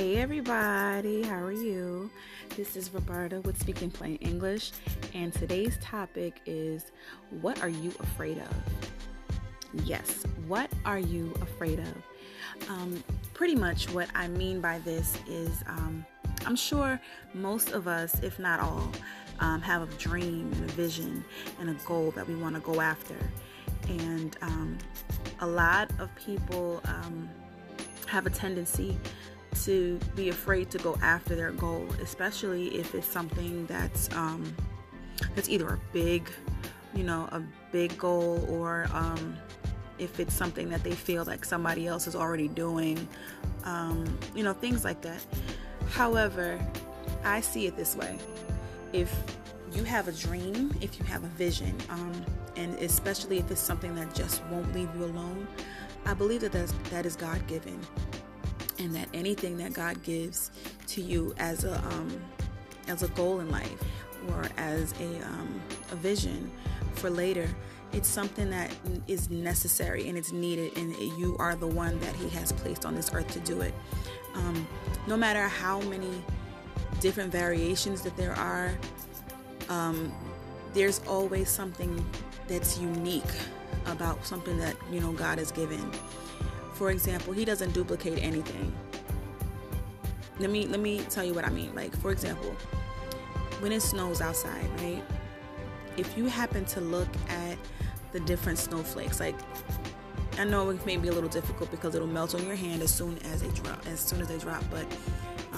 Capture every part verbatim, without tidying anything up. Hey everybody, how are you? This is Roberta with Speaking Plain English, and today's topic is, what are you afraid of? Yes, what are you afraid of? Um, pretty much what I mean by this is, um, I'm sure most of us, if not all, um, have a dream and a vision and a goal that we want to go after. And um, a lot of people um, have a tendency to be afraid to go after their goal, especially if it's something that's um that's either a big you know a big goal, or um if it's something that they feel like somebody else is already doing, um you know things like that. However, I see it this way: if you have a dream, if you have a vision, um and especially if it's something that just won't leave you alone, I believe that that's, that is God-given. And that anything that God gives to you as a um, as a goal in life, or as a um, a vision for later, it's something that is necessary and it's needed, and you are the one that He has placed on this earth to do it. Um, no matter how many different variations that there are, um, there's always something that's unique about something that you know God has given. For example, He doesn't duplicate anything. Let me let me tell you what I mean. Like, for example, when it snows outside, right? If you happen to look at the different snowflakes, like, I know it may be a little difficult because it'll melt on your hand as soon as they drop. As soon as they drop, but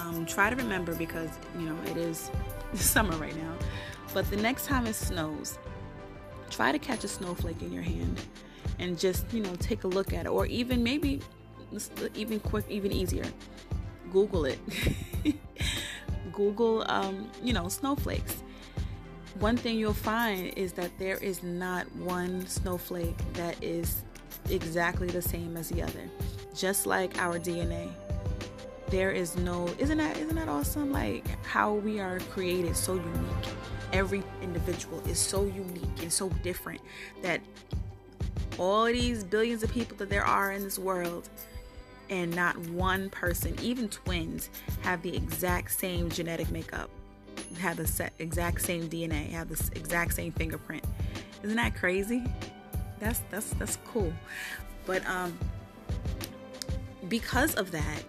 um, try to remember, because you know it is summer right now. But the next time it snows, try to catch a snowflake in your hand. And just, you know, take a look at it. Or even maybe, even quick, even easier, Google it. Google, um, you know, snowflakes. One thing you'll find is that there is not one snowflake that is exactly the same as the other. Just like our D N A. There is no, isn't that, isn't that awesome? Like, how we are created so unique. Every individual is so unique and so different that all these billions of people that there are in this world, and not one person, even twins, have the exact same genetic makeup, have the set, exact same D N A, have the exact same fingerprint. Isn't that crazy? That's that's that's cool. But um, because of that,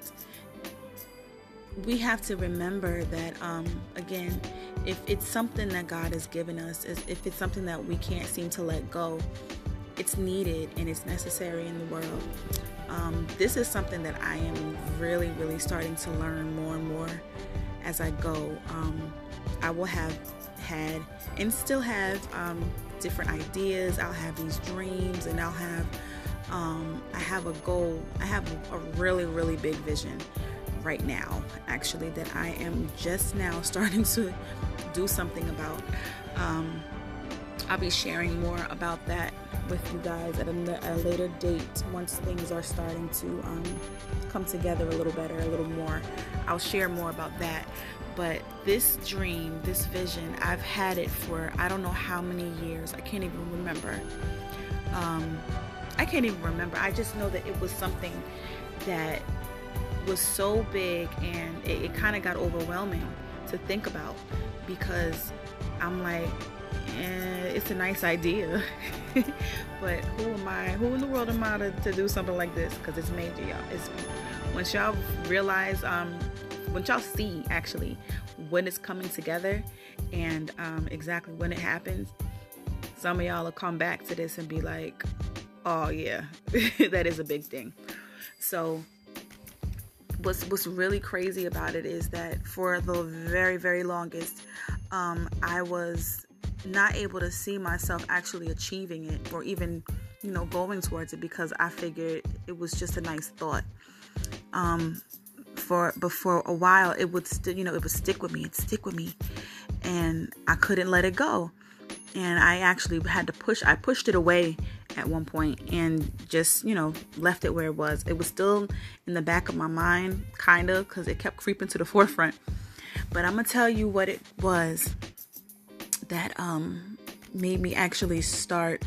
we have to remember that um, again, if it's something that God has given us, if it's something that we can't seem to let go, it's needed and it's necessary in the world. Um, this is something that I am really, really starting to learn more and more as I go. Um, I will have had and still have um, different ideas. I'll have these dreams, and I'll have, um, I have a goal. I have a really, really big vision right now, actually, that I am just now starting to do something about. Um, I'll be sharing more about that with you guys at a, a later date, once things are starting to um, come together a little better, a little more. I'll share more about that. But this dream, this vision, I've had it for I don't know how many years. I can't even remember. Um, I can't even remember. I just know that it was something that was so big, and it, it kind of got overwhelming to think about, because I'm like, and it's a nice idea, but who am I, who in the world am I to, to do something like this? Because it's major, y'all. It's, once y'all realize, um, once y'all see actually when it's coming together, and um, exactly when it happens, some of y'all will come back to this and be like, oh yeah, that is a big thing. So what's, what's really crazy about it is that for the very, very longest, um, I was not able to see myself actually achieving it, or even, you know, going towards it, because I figured it was just a nice thought. Um, for before a while, it would, st- you know, it would stick with me, it'd stick with me, and I couldn't let it go. And I actually had to push. I pushed it away at one point, and just, you know, left it where it was. It was still in the back of my mind, kind of, because it kept creeping to the forefront. But I'm gonna tell you what it was that um, made me actually start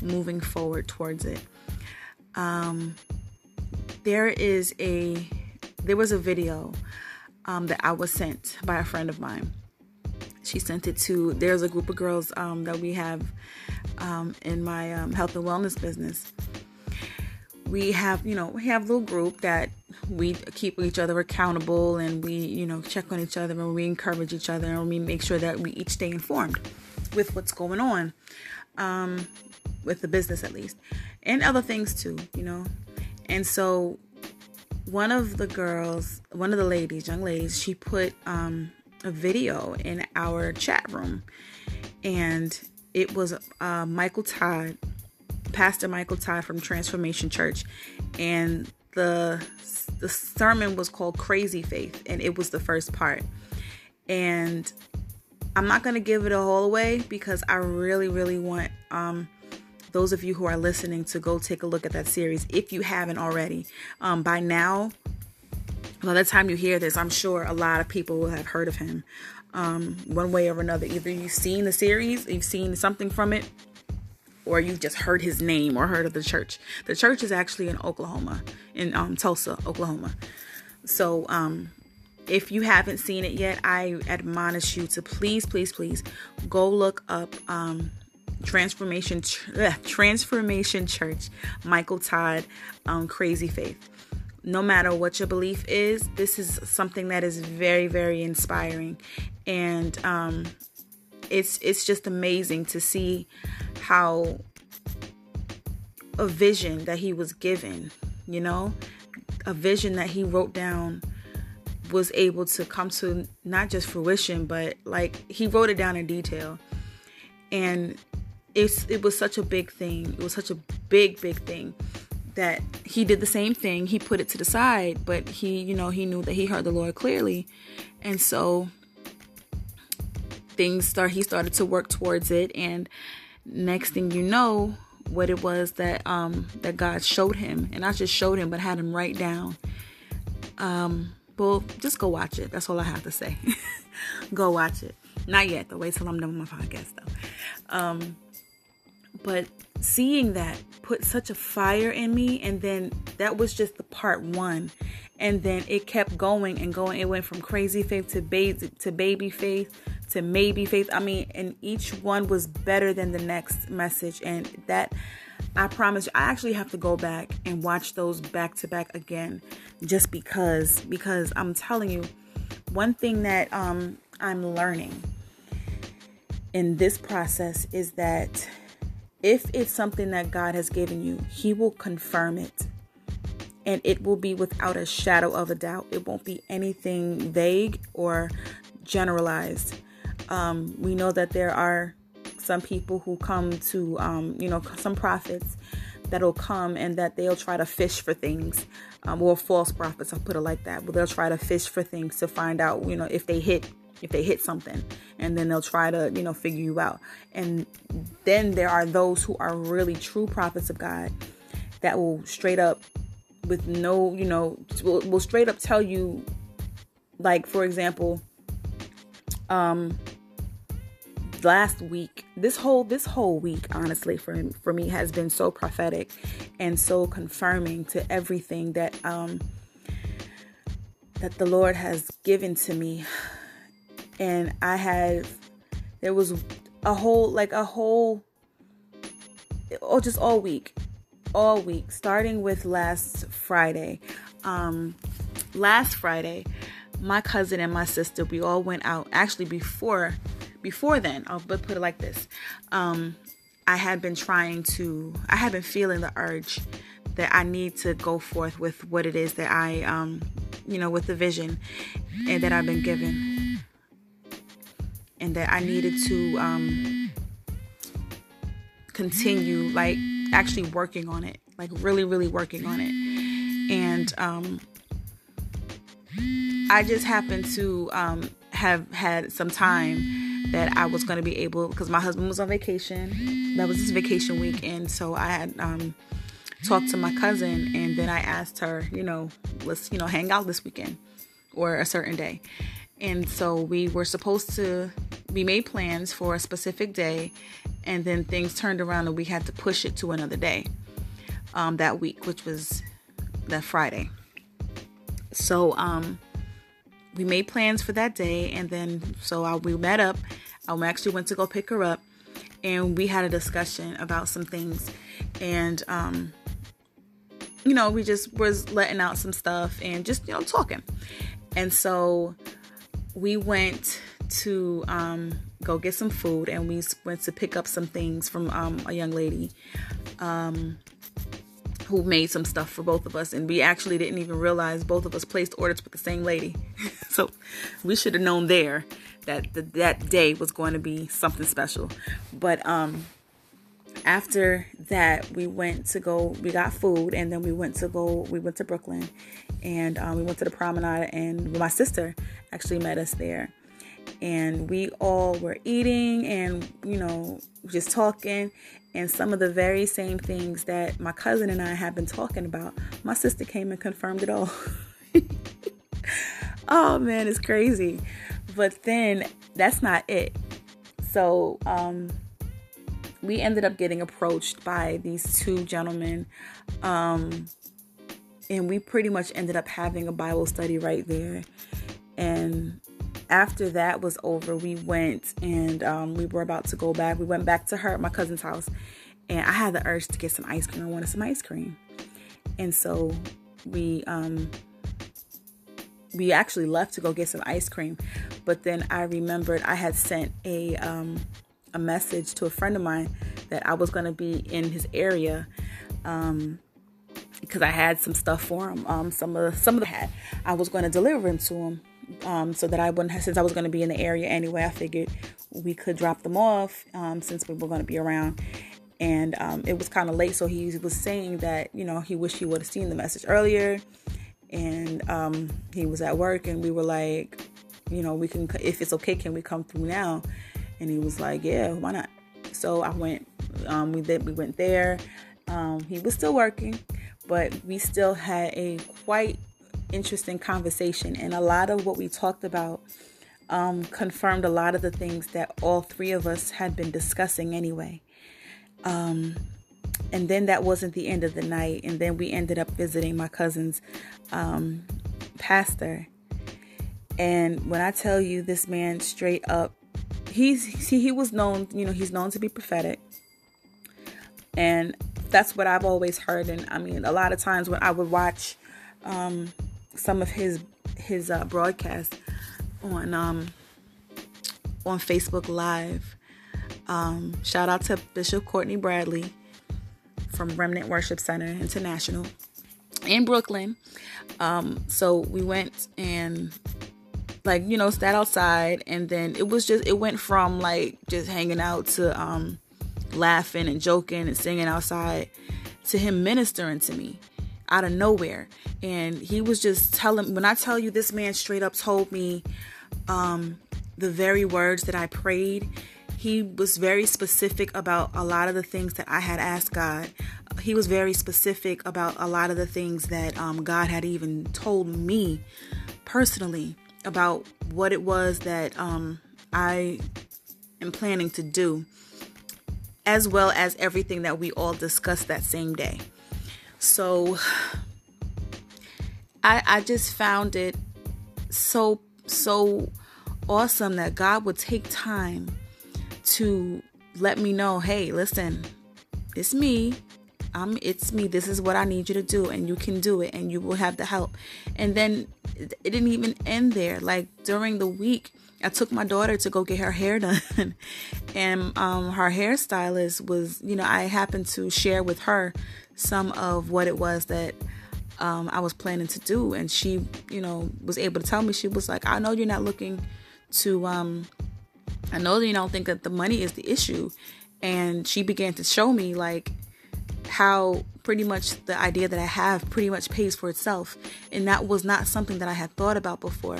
moving forward towards it. Um, there is a there was a video um, that I was sent by a friend of mine. She sent it to, there's a group of girls um, that we have um, in my um, health and wellness business. We have, you know, we have a little group that we keep each other accountable, and we, you know, check on each other, and we encourage each other, and we make sure that we each stay informed with what's going on, um, with the business at least, and other things too, you know. And so one of the girls, one of the ladies, young ladies, she put um, a video in our chat room, and it was uh, Michael Todd, Pastor Michael Todd from Transformation Church, and the the sermon was called Crazy Faith, and it was the first part. And I'm not going to give it a whole away because I really, really want um, those of you who are listening to go take a look at that series if you haven't already. Um, by now, by the time you hear this, I'm sure a lot of people will have heard of him um, one way or another. Either you've seen the series, you've seen something from it, or you've just heard his name or heard of the church. The church is actually in Oklahoma, in um, Tulsa, Oklahoma. So um, if you haven't seen it yet, I admonish you to please, please, please go look up um, Transformation ugh, Transformation Church, Michael Todd, um, Crazy Faith. No matter what your belief is, this is something that is very, very inspiring. And um, it's it's just amazing to see how a vision that he was given, you know, a vision that he wrote down was able to come to not just fruition, but like he wrote it down in detail. And it's it was such a big thing. It was such a big, big thing that he did the same thing. He put it to the side, but he, you know, he knew that he heard the Lord clearly. And so things start, he started to work towards it. And next thing you know, what it was that um, that God showed him, and not just showed him, but had him write down. Um, well, just go watch it. That's all I have to say. Go watch it. Not yet, though. Wait till I'm done with my podcast, though. Um, but seeing that put such a fire in me, and then that was just the part one, and then it kept going and going. It went from crazy faith to baby to baby faith. To maybe faith. I mean, and each one was better than the next message. And that, I promise you, I actually have to go back and watch those back to back again, just because, because I'm telling you, one thing that um, I'm learning in this process is that if it's something that God has given you, He will confirm it. And it will be without a shadow of a doubt. It won't be anything vague or generalized. Um, we know that there are some people who come to, um, you know, some prophets that'll come and that they'll try to fish for things, um, or false prophets, I'll put it like that, but they'll try to fish for things to find out, you know, if they hit, if they hit something, and then they'll try to, you know, figure you out. And then there are those who are really true prophets of God that will straight up with no, you know, will, will straight up tell you, like, for example, Um, last week, this whole, this whole week, honestly, for, for me has been so prophetic and so confirming to everything that, um, that the Lord has given to me. And I had, there was a whole, like a whole, oh, just all week, all week, starting with last Friday, um, last Friday, my cousin and my sister, we all went out. Actually, before before then, I'll put it like this. Um, I had been trying to, I had been feeling the urge that I need to go forth with what it is that I, um, you know, with the vision and that I've been given. And that I needed to um, continue, like, actually working on it. Like, really, really working on it. And um I just happened to um, have had some time that I was going to be able, because my husband was on vacation. That was his vacation week. And so I had um, talked to my cousin, and then I asked her, you know, let's, you know, hang out this weekend or a certain day. And so we were supposed to, we made plans for a specific day, and then things turned around and we had to push it to another day um, that week, which was that Friday. So um, we made plans for that day. And then so I, we met up. I actually went to go pick her up. And we had a discussion about some things. And, um, you know, we just was letting out some stuff and just, you know, talking. And so we went to um, go get some food. And we went to pick up some things from um, a young lady um, who made some stuff for both of us. And we actually didn't even realize both of us placed orders with the same lady. So we should have known there that the, that day was going to be something special. But um, after that, we went to go, we got food, and then we went to go, we went to Brooklyn, and um, we went to the promenade, and my sister actually met us there. And we all were eating and, you know, just talking. And some of the very same things that my cousin and I had been talking about, my sister came and confirmed it all. Oh, man, it's crazy. But then that's not it. So um, we ended up getting approached by these two gentlemen. Um, and we pretty much ended up having a Bible study right there. And after that was over, we went and um, we were about to go back. We went back to her, my cousin's house. And I had the urge to get some ice cream. I wanted some ice cream. And so we... Um, We actually left to go get some ice cream, but then I remembered I had sent a um, a message to a friend of mine that I was going to be in his area um, because I had some stuff for him. Um, some of the, some of the hat I was going to deliver him to him, um, so that I wouldn't have, since I was going to be in the area anyway. I figured we could drop them off um, since we were going to be around. And um, it was kind of late, so he was saying that, you know, he wished he would have seen the message earlier. And um, he was at work, and we were like, you know, we can, if it's okay, can we come through now? And he was like, yeah, why not? So I went, um, we did, we went there. Um, he was still working, but we still had a quite interesting conversation. And a lot of what we talked about um, confirmed a lot of the things that all three of us had been discussing anyway. Um, And then that wasn't the end of the night. And then we ended up visiting my cousin's um, pastor. And when I tell you, this man straight up, he's see, he was known, you know, he's known to be prophetic. And that's what I've always heard. And I mean, a lot of times when I would watch um, some of his his uh, broadcasts on um, on Facebook Live, um, shout out to Bishop Courtney Bradley from Remnant Worship Center International in Brooklyn. Um, so we went and, like, you know, sat outside, and then it was just, it went from like just hanging out to um, laughing and joking and singing outside to him ministering to me out of nowhere. And he was just telling, when I tell you, this man straight up told me um, the very words that I prayed. He was very specific about a lot of the things that I had asked God. He was very specific about a lot of the things that um, God had even told me personally about what it was that um, I am planning to do, as well as everything that we all discussed that same day. So I, I just found it so, so awesome that God would take time to let me know, hey, listen, it's me. I'm, it's me. This is what I need you to do, and you can do it, and you will have the help. And then it didn't even end there. Like, during the week, I took my daughter to go get her hair done, and um, her hairstylist was, you know, I happened to share with her some of what it was that um, I was planning to do, and she, you know, was able to tell me. She was like, I know you're not looking to, um, I know that you don't think that the money is the issue. And she began to show me, like, how pretty much the idea that I have pretty much pays for itself. And that was not something that I had thought about before.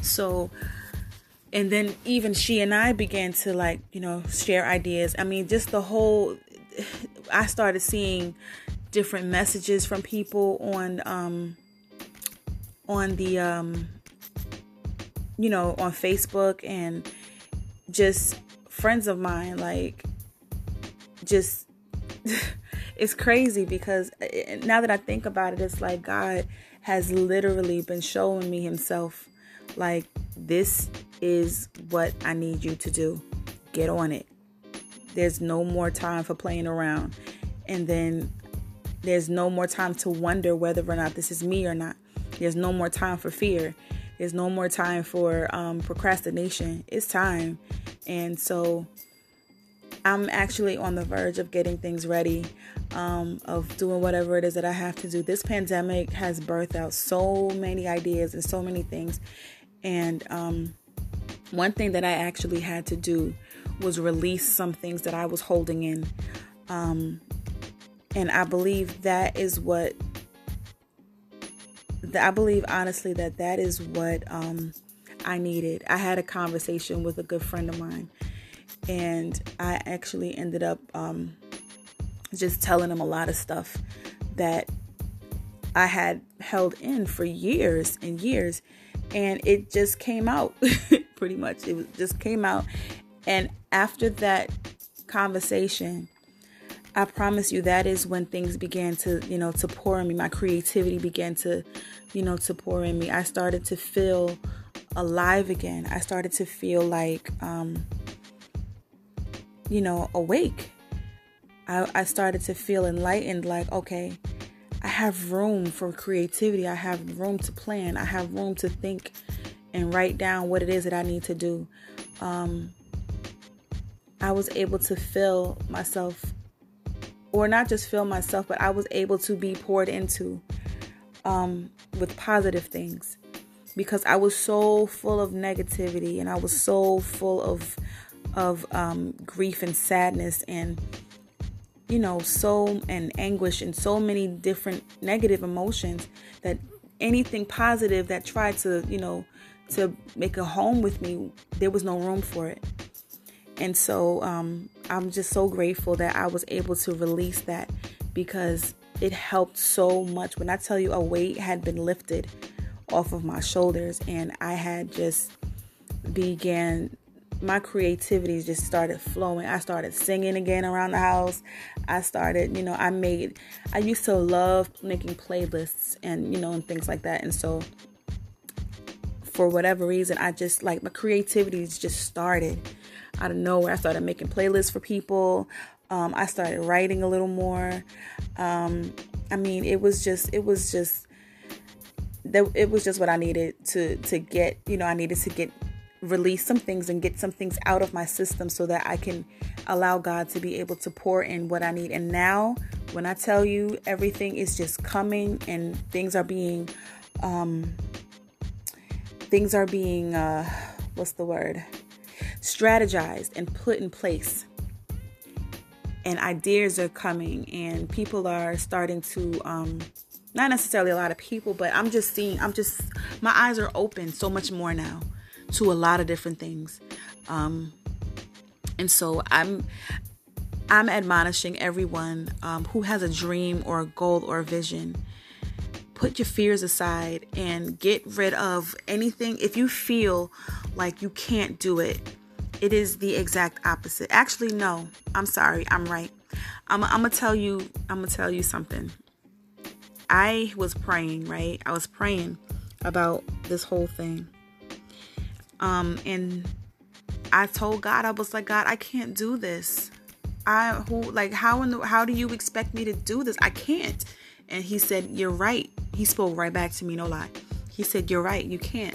So, and then even she and I began to, like, you know, share ideas. I mean, just the whole, I started seeing different messages from people on, um, on the, um, you know, on Facebook, and just friends of mine, like, just it's crazy because now that I think about it, it's like God has literally been showing me himself, like, this is what I need you to do. Get on it. There's no more time for playing around. And then there's no more time to wonder whether or not this is me or not. There's no more time for fear. There's no more time for um, procrastination. It's time. And so I'm actually on the verge of getting things ready, um, of doing whatever it is that I have to do. This pandemic has birthed out so many ideas and so many things. And um, one thing that I actually had to do was release some things that I was holding in. Um, and I believe that is what, I believe honestly that that is what um, I needed. I had a conversation with a good friend of mine, and I actually ended up um, just telling him a lot of stuff that I had held in for years and years, and it just came out pretty much. It just came out. And after that conversation, I promise you, that is when things began to, you know, to pour in me. My creativity began to, you know, to pour in me. I started to feel alive again. I started to feel like, um, you know, awake. I, I started to feel enlightened, like, okay, I have room for creativity. I have room to plan. I have room to think and write down what it is that I need to do. Um, I was able to feel myself, or not just feel myself, but I was able to be poured into um, with positive things, because I was so full of negativity, and I was so full of of um, grief and sadness, and, you know, so and anguish and so many different negative emotions, that anything positive that tried to, you know, to make a home with me, there was no room for it. And so um, I'm just so grateful that I was able to release that, because it helped so much. When I tell you, a weight had been lifted off of my shoulders, and I had just began, my creativity just started flowing. I started singing again around the house. I started, you know, I made, I used to love making playlists and, you know, and things like that. And so for whatever reason, I just, like, my creativity just started out of nowhere. I started making playlists for people. Um, I started writing a little more. Um, I mean, it was just, it was just, it was just what I needed to, to get, you know, I needed to get, release some things and get some things out of my system, so that I can allow God to be able to pour in what I need. And now, when I tell you, everything is just coming, and things are being, um, things are being, uh, what's the word? strategized and put in place, and ideas are coming, and people are starting to um not necessarily a lot of people, but I'm just seeing I'm just my eyes are open so much more now to a lot of different things, um and so I'm I'm admonishing everyone um who has a dream or a goal or a vision. Put your fears aside and get rid of anything. If you feel like you can't do it, it is the exact opposite. Actually, no, I'm sorry. I'm right. I'm, I'm gonna tell you, I'm gonna tell you something. I was praying, right? I was praying about this whole thing. Um, and I told God, I was like, God, I can't do this. I who like how in the how do you expect me to do this? I can't. And he said, you're right. He spoke right back to me, no lie. He said, you're right, you can't.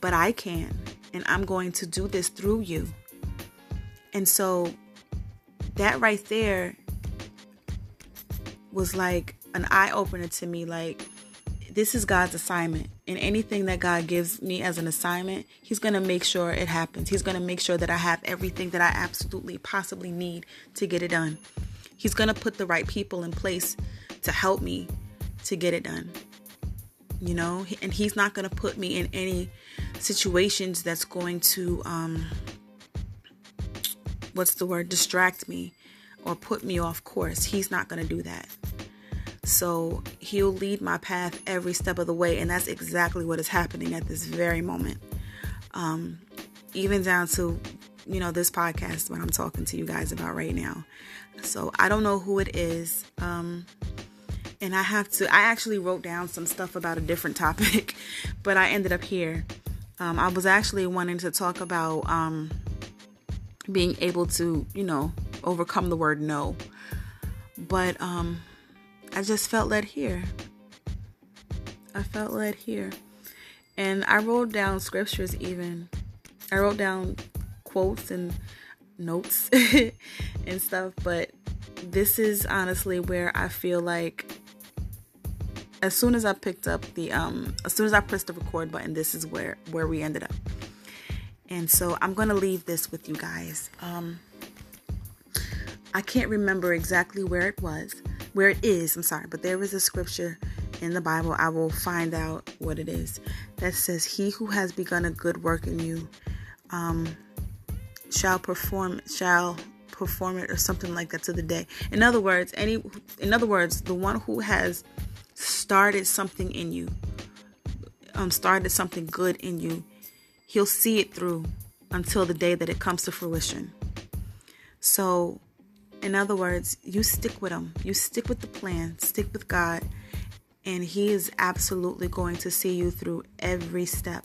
But I can. And I'm going to do this through you. And so that right there was like an eye-opener to me. Like, this is God's assignment. And anything that God gives me as an assignment, he's going to make sure it happens. He's going to make sure that I have everything that I absolutely possibly need to get it done. He's going to put the right people in place to help me to get it done, you know, and he's not going to put me in any situations that's going to, um, what's the word, distract me or put me off course. He's not going to do that. So he'll lead my path every step of the way. And that's exactly what is happening at this very moment. Um, even down to, you know, this podcast, what I'm talking to you guys about right now. So I don't know who it is. Um, And I have to, I actually wrote down some stuff about a different topic, but I ended up here. Um, I was actually wanting to talk about um, being able to, you know, overcome the word no. But um, I just felt led here. I felt led here. And I wrote down scriptures even. I wrote down quotes and notes and stuff. But this is honestly where I feel like as soon as I picked up the, um, as soon as I pressed the record button, this is where, where we ended up. And so I'm going to leave this with you guys. Um, I can't remember exactly where it was, where it is. I'm sorry, but there is a scripture in the Bible. I will find out what it is that says, he who has begun a good work in you, um, shall perform, shall perform it, or something like that, to the day. In other words, any, in other words, the one who has started something in you, um, started something good in you, he'll see it through until the day that it comes to fruition. So, in other words, you stick with him. You stick with the plan. Stick with God. And he is absolutely going to see you through every step.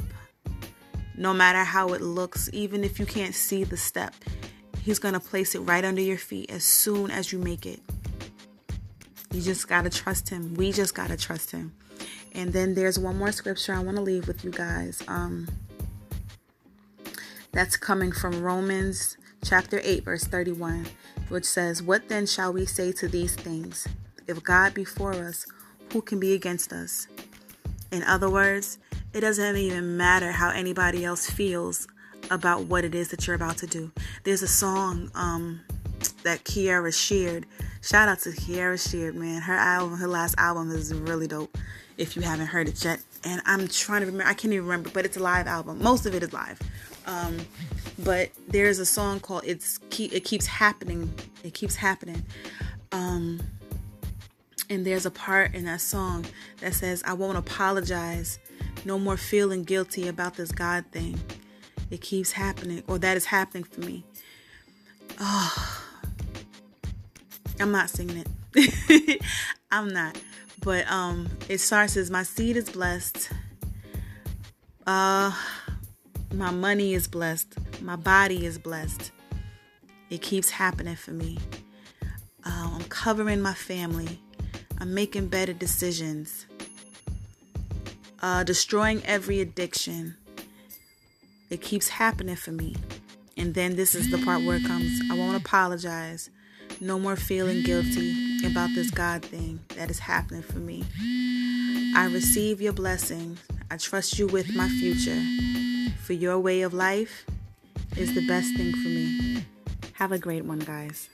No matter how it looks, even if you can't see the step, he's going to place it right under your feet as soon as you make it. You just got to trust him. We just got to trust him. And then there's one more scripture I want to leave with you guys. Um, that's coming from Romans chapter eight, verse thirty-one, which says, what then shall we say to these things? If God be for us, who can be against us? In other words, it doesn't even matter how anybody else feels about what it is that you're about to do. There's a song um, that Kiara Sheard, shout out to Kiara Sheard, man. Her album, her last album is really dope, if you haven't heard it yet. And I'm trying to remember, I can't even remember, but it's a live album. Most of it is live. Um, but there's a song called "It's Keep, It Keeps Happening." It keeps happening. Um, and there's a part in that song that says, I won't apologize. No more feeling guilty about this God thing. It keeps happening, or that is happening for me. Oh, I'm not singing it. I'm not. But um, it starts as, my seed is blessed. Uh, my money is blessed. My body is blessed. It keeps happening for me. Uh, I'm covering my family. I'm making better decisions. Uh, destroying every addiction. It keeps happening for me. And then this is the part where it comes. I won't apologize. No more feeling guilty about this God thing that is happening for me. I receive your blessing. I trust you with my future. For your way of life is the best thing for me. Have a great one, guys.